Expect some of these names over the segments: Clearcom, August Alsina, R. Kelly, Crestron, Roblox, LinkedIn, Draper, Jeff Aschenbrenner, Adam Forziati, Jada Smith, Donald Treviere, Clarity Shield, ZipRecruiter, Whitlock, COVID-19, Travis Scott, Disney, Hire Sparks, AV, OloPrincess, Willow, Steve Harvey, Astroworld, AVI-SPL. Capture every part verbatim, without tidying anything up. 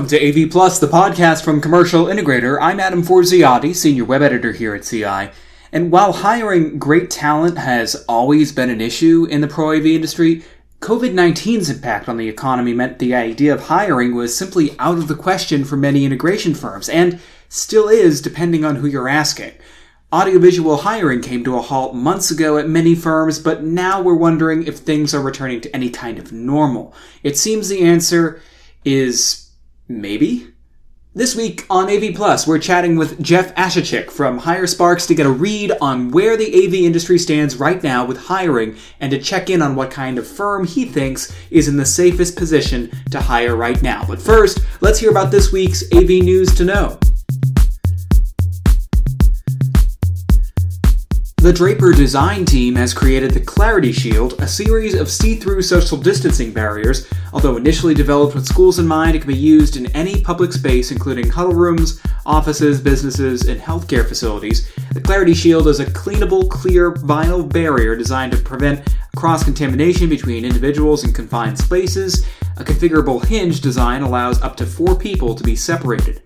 welcome to A V Plus, the podcast from Commercial Integrator. I'm Adam Forziati, Senior Web Editor here at C I. And while hiring great talent has always been an issue in the pro A V industry, covid nineteen's impact on the economy meant the idea of hiring was simply out of the question for many integration firms, and still is, depending on who you're asking. Audiovisual hiring came to a halt months ago at many firms, but now we're wondering if things are returning to any kind of normal. It seems the answer is maybe? This week on A V Plus, we're chatting with Jeff Aschenbrenner from Hire Sparks to get a read on where the A V industry stands right now with hiring and to check in on what kind of firm he thinks is in the safest position to hire right now. But first, let's hear about this week's A V News to Know. The Draper design team has created the Clarity Shield, a series of see-through social distancing barriers. Although initially developed with schools in mind, it can be used in any public space, including huddle rooms, offices, businesses, and healthcare facilities. The Clarity Shield is a cleanable, clear vinyl barrier designed to prevent cross-contamination between individuals in confined spaces. A configurable hinge design allows up to four people to be separated.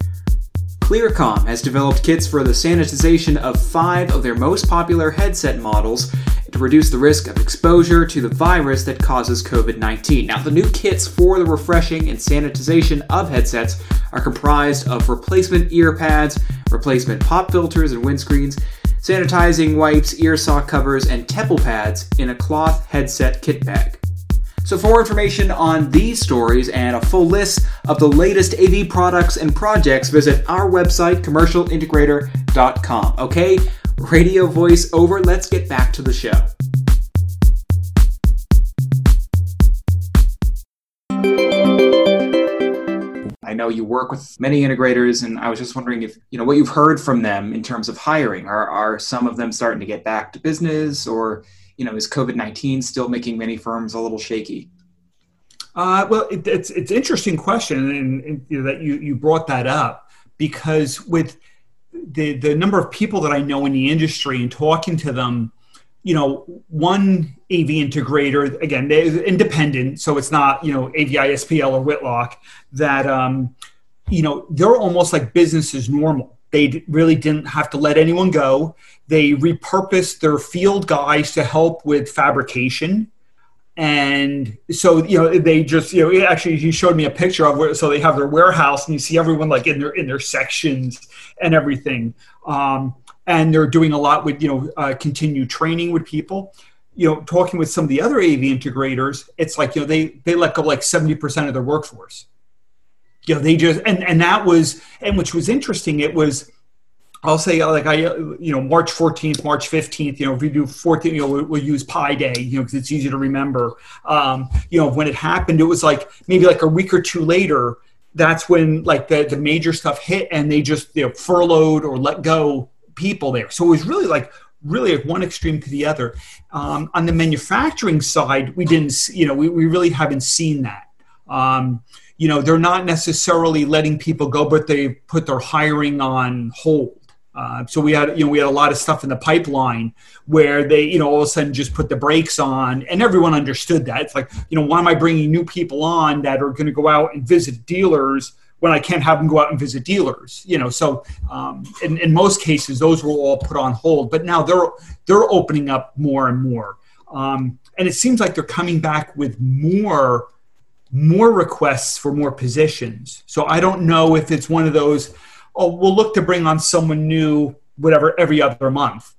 Clearcom has developed kits for the sanitization of five of their most popular headset models to reduce the risk of exposure to the virus that causes covid nineteen. Now, the new kits for the refreshing and sanitization of headsets are comprised of replacement ear pads, replacement pop filters and windscreens, sanitizing wipes, ear sock covers, and temple pads in a cloth headset kit bag. So for information on these stories and a full list of the latest A V products and projects, visit our website, commercial integrator dot com. Okay, radio voice over. Let's get back to the show. I know you work with many integrators, and I was just wondering if, you know, what you've heard from them in terms of hiring. Are, are some of them starting to get back to business, or you know, is covid nineteen still making many firms a little shaky? Uh, well, it, it's it's an interesting question, and, and you know, that you, you brought that up, because with the the number of people that I know in the industry and talking to them, you know, one A V integrator, again, they're independent, so it's not, you know, A V I S P L or Whitlock, that, um, you know, they're almost like business as normal. They really didn't have to let anyone go. They repurposed their field guys to help with fabrication. And so, you know, they just, you know, actually he showed me a picture of where, so they have their warehouse, and you see everyone like in their, in their sections and everything. Um, and they're doing a lot with, you know, uh, continued training with people. You know, talking with some of the other A V integrators, it's like, you know, they, they let go like seventy percent of their workforce. You know, they just, and, and that was, and which was interesting, it was, I'll say like I, you know, March fourteenth, March fifteenth, you know, if we do fourteen, you know, we'll, we'll use Pi Day, you know, because it's easy to remember. Um, you know, when it happened, it was like maybe like a week or two later, that's when like the, the major stuff hit, and they just, you know, furloughed or let go people there. So it was really like, really at one extreme to the other. Um, on the manufacturing side, we didn't, you know, we, we really haven't seen that. Um, you know, they're not necessarily letting people go, but they put their hiring on hold. Uh, so we had, you know, we had a lot of stuff in the pipeline where they, you know, all of a sudden just put the brakes on, and everyone understood that. It's like, you know, why am I bringing new people on that are going to go out and visit dealers when I can't have them go out and visit dealers, you know? So um, in, in most cases, those were all put on hold, but now they're, they're opening up more and more. Um, and it seems like they're coming back with more more requests for more positions. So I don't know if it's one of those, oh, we'll look to bring on someone new, whatever, every other month.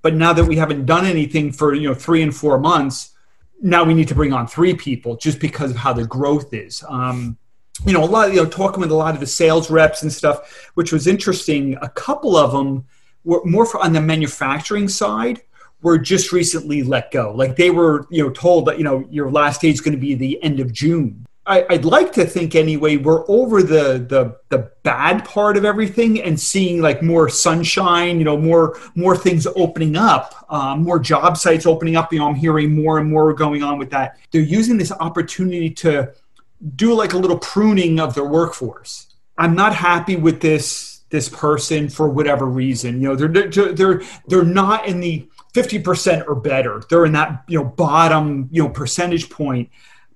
But now that we haven't done anything for, you know, three and four months, now we need to bring on three people just because of how the growth is. Um, you know, a lot of, you know, talking with a lot of the sales reps and stuff, which was interesting. A couple of them were more for, on the manufacturing side, were just recently let go. Like they were, you know, told that, you know, your last day is going to be the end of June. I, I'd like to think anyway, we're over the, the the bad part of everything and seeing like more sunshine, you know, more more things opening up, um, more job sites opening up. You know, I'm hearing more and more going on with that. They're using this opportunity to do like a little pruning of their workforce. I'm not happy with this this person for whatever reason. You know, they're they're they're not in the fifty percent or better. They're in that, you know, bottom, you know, percentage point.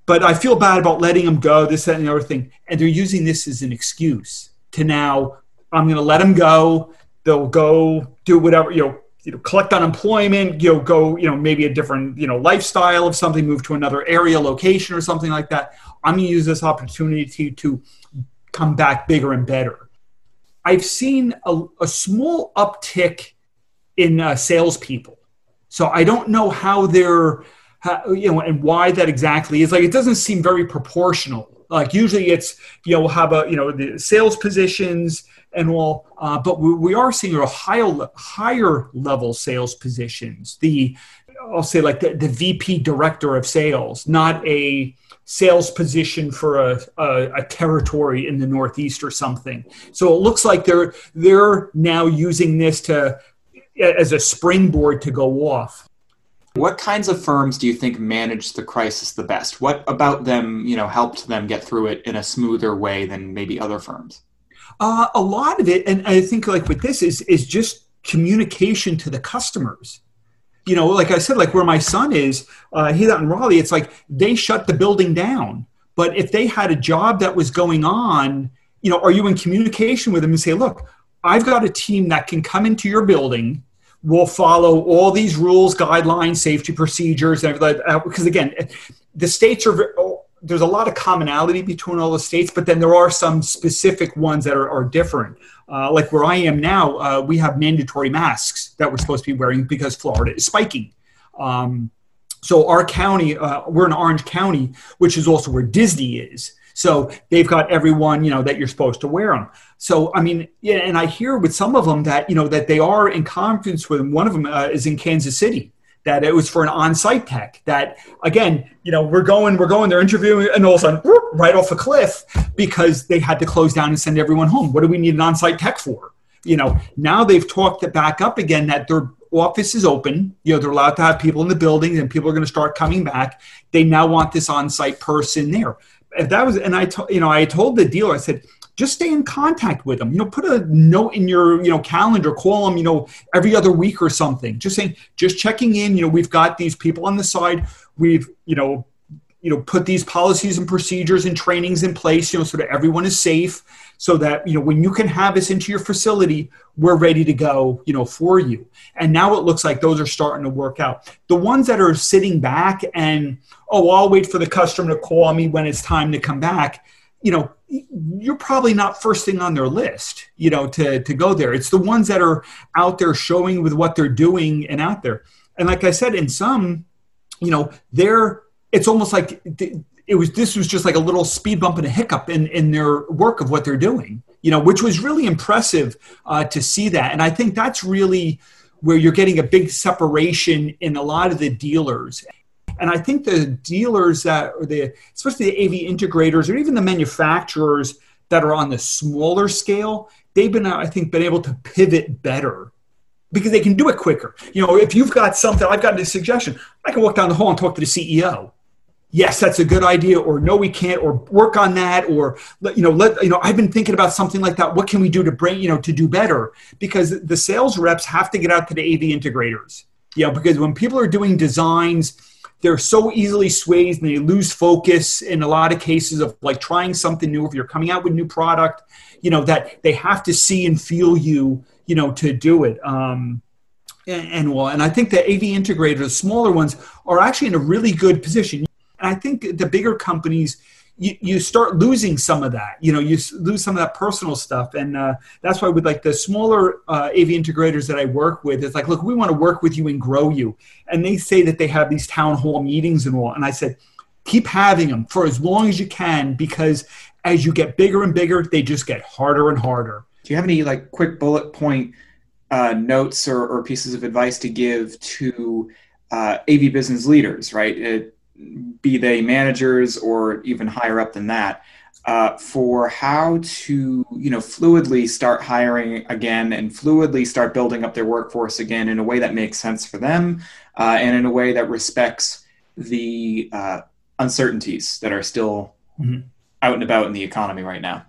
but I feel bad about letting them go, this, that, and the other thing. And they're using this as an excuse to now, I'm going to let them go. They'll go do whatever, you know, you know, collect unemployment, you know, go, you know, maybe a different, you know, lifestyle of something, move to another area, location, or something like that. I'm going to use this opportunity to come back bigger and better. I've seen a, a small uptick in uh, salespeople. So I don't know how they're, how, you know, and why that exactly is. Like, it doesn't seem very proportional. Like, usually it's, you know, have a, you know, the sales positions and all, uh, but we, we are seeing a higher, higher level sales positions. The, I'll say like the, the V P director of sales, not a sales position for a, a, a territory in the Northeast or something. So it looks like they're, they're now using this to, as a springboard to go off. What kinds of firms do you think managed the crisis the best? What about them, you know, helped them get through it in a smoother way than maybe other firms? Uh, a lot of it, and I think like with this, is is just communication to the customers. You know, like I said, like where my son is, uh, he's out in Raleigh, it's like they shut the building down. But if they had a job that was going on, you know, are you in communication with them and say, look, I've got a team that can come into your building, will follow all these rules, guidelines, safety procedures, and everything like that. Because again, the states are, there's a lot of commonality between all the states, but then there are some specific ones that are, are different. Uh, like where I am now, uh, we have mandatory masks that we're supposed to be wearing because Florida is spiking. Um, so our county, uh, we're in Orange County, which is also where Disney is. So they've got everyone, you know, that you're supposed to wear them. So, I mean, yeah, and I hear with some of them that, you know, that they are in conference with them. One of them uh, is in Kansas City, that it was for an on-site tech that, again, you know, we're going, we're going, they're interviewing, and all of a sudden, whoop, right off a cliff because they had to close down and send everyone home. What do we need an on-site tech for? You know, now they've talked it back up again that their office is open. You know, they're allowed to have people in the building and people are going to start coming back. They now want this on-site person there. If that was, and I, to, you know, I told the dealer, I said, just stay in contact with them. You know, put a note in your, you know, calendar, call them, you know, every other week or something. Just saying, just checking in. You know, we've got these people on the side. We've, you know, you know, put these policies and procedures and trainings in place. You know, so that everyone is safe, so that you know when you can have us into your facility, we're ready to go. You know, for you. And now it looks like those are starting to work out. The ones that are sitting back and oh, I'll wait for the customer to call me when it's time to come back. You know, you're probably not first thing on their list, you know, to, to go there. It's the ones that are out there showing with what they're doing and out there. And like I said, in some, you know, they're, it's almost like it was, this was just like a little speed bump and a hiccup in, in their work of what they're doing, you know, which was really impressive uh, to see that. And I think that's really where you're getting a big separation in a lot of the dealers. And I think the dealers that or the, especially the A V integrators or even the manufacturers that are on the smaller scale, they've been, I think, been able to pivot better because they can do it quicker. You know, if you've got something, I've got a suggestion, I can walk down the hall and talk to the C E O. Yes, that's a good idea, or no, we can't, or work on that, or, you know, let, you know, I've been thinking about something like that. What can we do to bring, you know, to do better? Because the sales reps have to get out to the A V integrators, you know, because when people are doing designs, they're so easily swayed and they lose focus in a lot of cases of like trying something new. If you're coming out with new product, you know, that they have to see and feel you, you know, to do it. Um, and, and well, and I think the A V integrators, the smaller ones are actually in a really good position. And I think the bigger companies, you, you start losing some of that, you know, you lose some of that personal stuff. And uh, that's why with like the smaller uh, A V integrators that I work with, it's like, look, we want to work with you and grow you. And they say that they have these town hall meetings and all. And I said, keep having them for as long as you can, because as you get bigger and bigger, they just get harder and harder. Do you have any like quick bullet point uh, notes or, or pieces of advice to give to uh, A V business leaders, right? It, be they managers or even higher up than that, uh, for how to, you know, fluidly start hiring again and fluidly start building up their workforce again in a way that makes sense for them uh, and in a way that respects the uh, uncertainties that are still mm-hmm. out and about in the economy right now?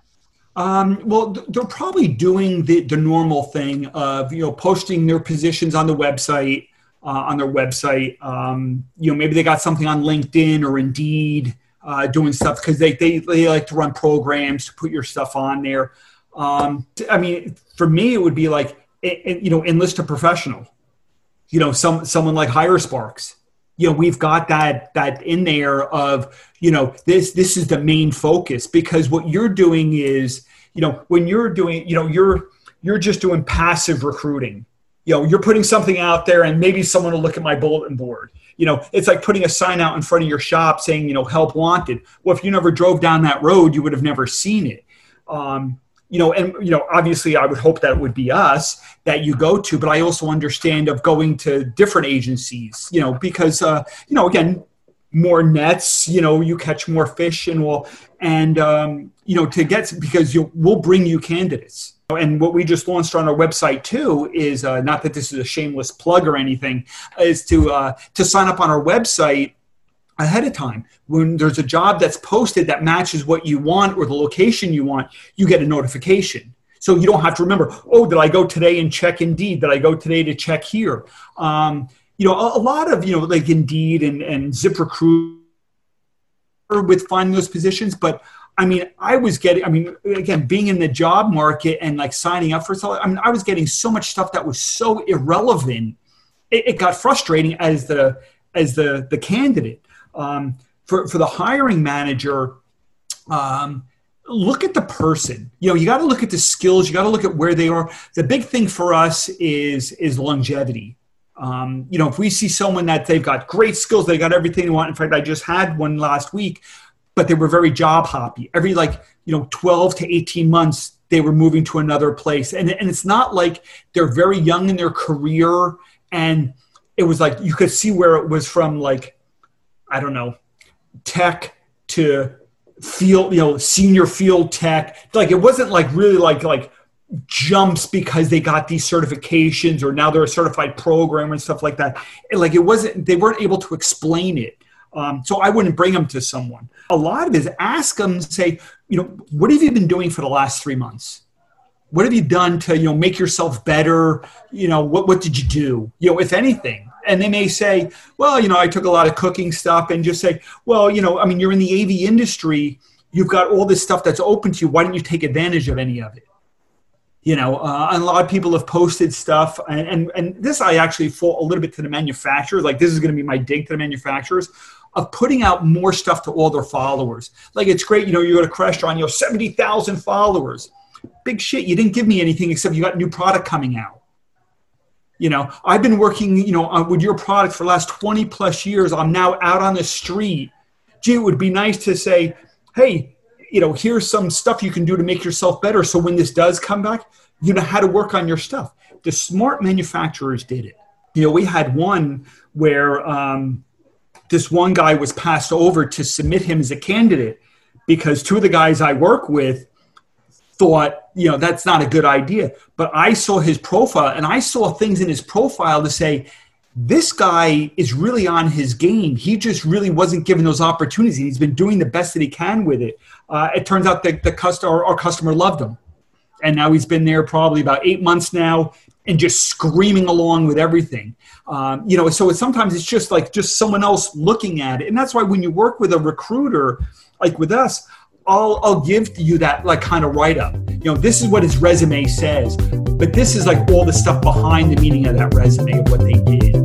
Um, well, they're probably doing the, the normal thing of, you know, posting their positions on the website, Uh, on their website. Um, you know, maybe they got something on LinkedIn or Indeed, uh, doing stuff because they, they, they like to run programs to put your stuff on there. Um, I mean, for me, it would be like, it, it, you know, enlist a professional, you know, some, someone like Hire Sparks. You know, we've got that, that in there of, you know, this, this is the main focus, because what you're doing is, you know, when you're doing, you know, you're, you're just doing passive recruiting. You know, you're putting something out there and maybe someone will look at my bulletin board. You know, it's like putting a sign out in front of your shop saying, you know, help wanted. Well, if you never drove down that road, you would have never seen it. Um, you know, and, you know, obviously I would hope that it would be us that you go to, but I also understand of going to different agencies, you know, because, uh, you know, again, more nets, you know, you catch more fish, and we'll, and, um, you know, to get, because you we'll bring you candidates. And what we just launched on our website too is, uh, not that this is a shameless plug or anything, is to uh, to sign up on our website ahead of time. When there's a job that's posted that matches what you want or the location you want, you get a notification. So you don't have to remember, oh, did I go today and check Indeed? Did I go today to check here? Um, you know, a, a lot of, you know, like Indeed and, and ZipRecruiter with finding those positions, but I mean, I was getting, I mean, again, being in the job market and like signing up for something, I mean, I was getting so much stuff that was so irrelevant. It, it got frustrating as the, as the, the candidate. Um, for, for the hiring manager, um, look at the person. You know, you got to look at the skills. You got to look at where they are. The big thing for us is, is longevity. Um, you know, if we see someone that they've got great skills, they got everything they want. In fact, I just had one last week, but they were very job hoppy. Every like, you know, twelve to eighteen months, they were moving to another place. And, and it's not like they're very young in their career. And it was like, you could see where it was from, like, I don't know, tech to field, you know, senior field tech. Like, it wasn't like really like, like jumps because they got these certifications or now they're a certified programmer and stuff like that. And like, it wasn't, they weren't able to explain it. Um, so I wouldn't bring them to someone. A lot of it is ask them, say, you know, what have you been doing for the last three months? What have you done to, you know, make yourself better? You know, what, what did you do? You know, if anything. And they may say, well, you know, I took a lot of cooking stuff, and just say, well, you know, I mean, you're in the A V industry. You've got all this stuff that's open to you. Why don't you take advantage of any of it? You know, uh, and a lot of people have posted stuff, and, and, and this, I actually fall a little bit to the manufacturers. Like, this is going to be my dig to the manufacturers, of putting out more stuff to all their followers. Like, it's great, you know, you go to Crestron, you have seventy thousand followers. Big shit, you didn't give me anything except you got new product coming out. You know, I've been working, you know, with your product for the last twenty plus years. I'm now out on the street. Gee, it would be nice to say, hey, you know, here's some stuff you can do to make yourself better. So when this does come back, you know how to work on your stuff. The smart manufacturers did it. You know, we had one where, um, this one guy was passed over to submit him as a candidate because two of the guys I work with thought, you know, that's not a good idea. But I saw his profile, and I saw things in his profile to say, this guy is really on his game. He just really wasn't given those opportunities. He's been doing the best that he can with it. Uh, it turns out that the customer, our customer loved him. And now he's been there probably about eight months now, and just screaming along with everything. Um, you know, so it's, sometimes it's just like just someone else looking at it. And that's why when you work with a recruiter, like with us, I'll, I'll give to you that like kind of write up. You know, this is what his resume says, but this is like all the stuff behind the meaning of that resume of what they did.